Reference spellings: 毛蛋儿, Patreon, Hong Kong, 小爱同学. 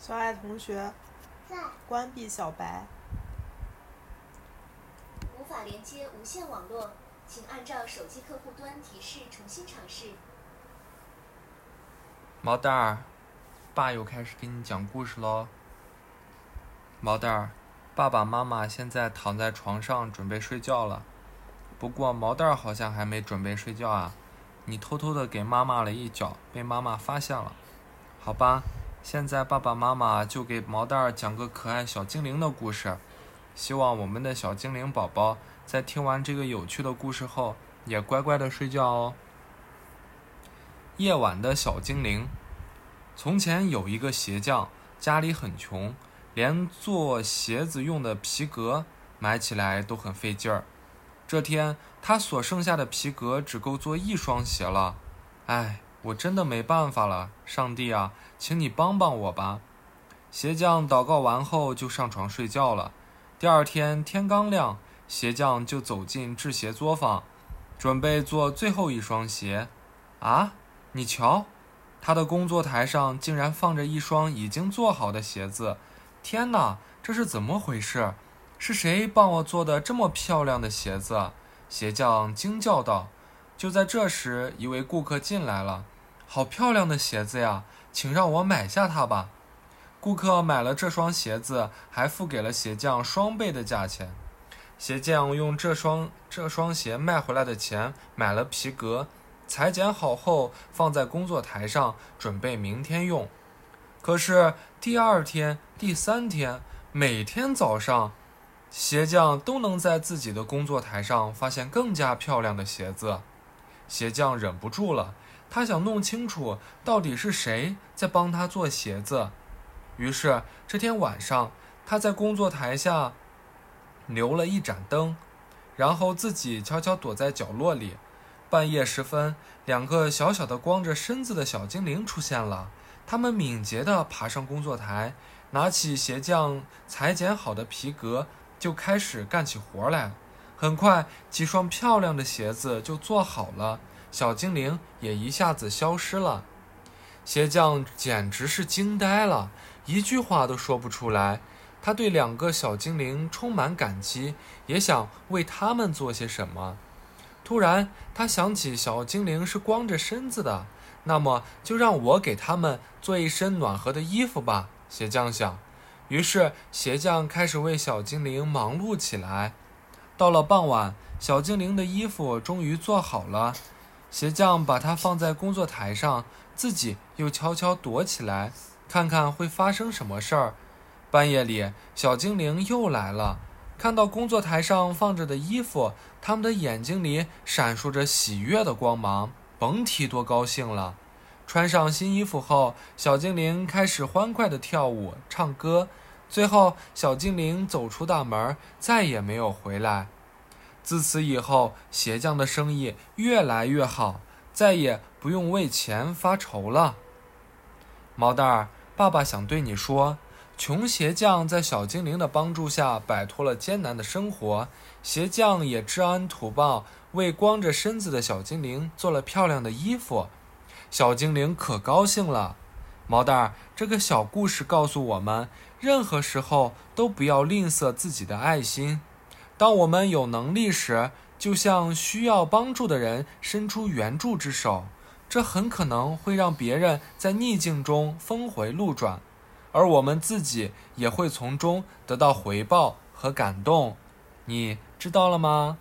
小爱同学，在关闭小白。无法连接无线网络，请按照手机客户端提示重新尝试。毛蛋儿，爸又开始给你讲故事喽。毛蛋儿，爸爸妈妈现在躺在床上准备睡觉了，不过毛蛋儿好像还没准备睡觉啊。你偷偷的给妈妈了一脚，被妈妈发现了。好吧，现在爸爸妈妈就给毛蛋儿讲个可爱小精灵的故事，希望我们的小精灵宝宝在听完这个有趣的故事后也乖乖的睡觉哦。夜晚的小精灵。从前有一个鞋匠，家里很穷，连做鞋子用的皮革买起来都很费劲儿。这天他所剩下的皮革只够做一双鞋了。哎，我真的没办法了，上帝啊，请你帮帮我吧。鞋匠祷告完后就上床睡觉了。第二天天刚亮，鞋匠就走进制鞋作坊，准备做最后一双鞋。啊，你瞧，他的工作台上竟然放着一双已经做好的鞋子。天哪，这是怎么回事？是谁帮我做的这么漂亮的鞋子？鞋匠惊叫道。就在这时，一位顾客进来了。好漂亮的鞋子呀，请让我买下它吧。顾客买了这双鞋子，还付给了鞋匠双倍的价钱。鞋匠用这双鞋卖回来的钱买了皮革，裁剪好后放在工作台上，准备明天用。可是第二天、第三天，每天早上鞋匠都能在自己的工作台上发现更加漂亮的鞋子。鞋匠忍不住了，他想弄清楚到底是谁在帮他做鞋子。于是这天晚上，他在工作台下留了一盏灯，然后自己悄悄躲在角落里。半夜时分，两个小小的光着身子的小精灵出现了。他们敏捷地爬上工作台，拿起鞋匠裁剪好的皮革，就开始干起活来。很快，几双漂亮的鞋子就做好了，小精灵也一下子消失了。鞋匠简直是惊呆了，一句话都说不出来。他对两个小精灵充满感激，也想为他们做些什么。突然，他想起小精灵是光着身子的，那么就让我给他们做一身暖和的衣服吧，鞋匠想。于是鞋匠开始为小精灵忙碌起来。到了傍晚，小精灵的衣服终于做好了。鞋匠把它放在工作台上，自己又悄悄躲起来，看看会发生什么事儿。半夜里，小精灵又来了，看到工作台上放着的衣服，他们的眼睛里闪烁着喜悦的光芒，甭提多高兴了。穿上新衣服后，小精灵开始欢快地跳舞、唱歌。最后，小精灵走出大门，再也没有回来。自此以后，鞋匠的生意越来越好，再也不用为钱发愁了。毛蛋儿，爸爸想对你说，穷鞋匠在小精灵的帮助下摆脱了艰难的生活，鞋匠也知恩图报，为光着身子的小精灵做了漂亮的衣服。小精灵可高兴了。毛蛋儿，这个小故事告诉我们，任何时候都不要吝啬自己的爱心。当我们有能力时，就向需要帮助的人伸出援助之手，这很可能会让别人在逆境中峰回路转，而我们自己也会从中得到回报和感动。你知道了吗？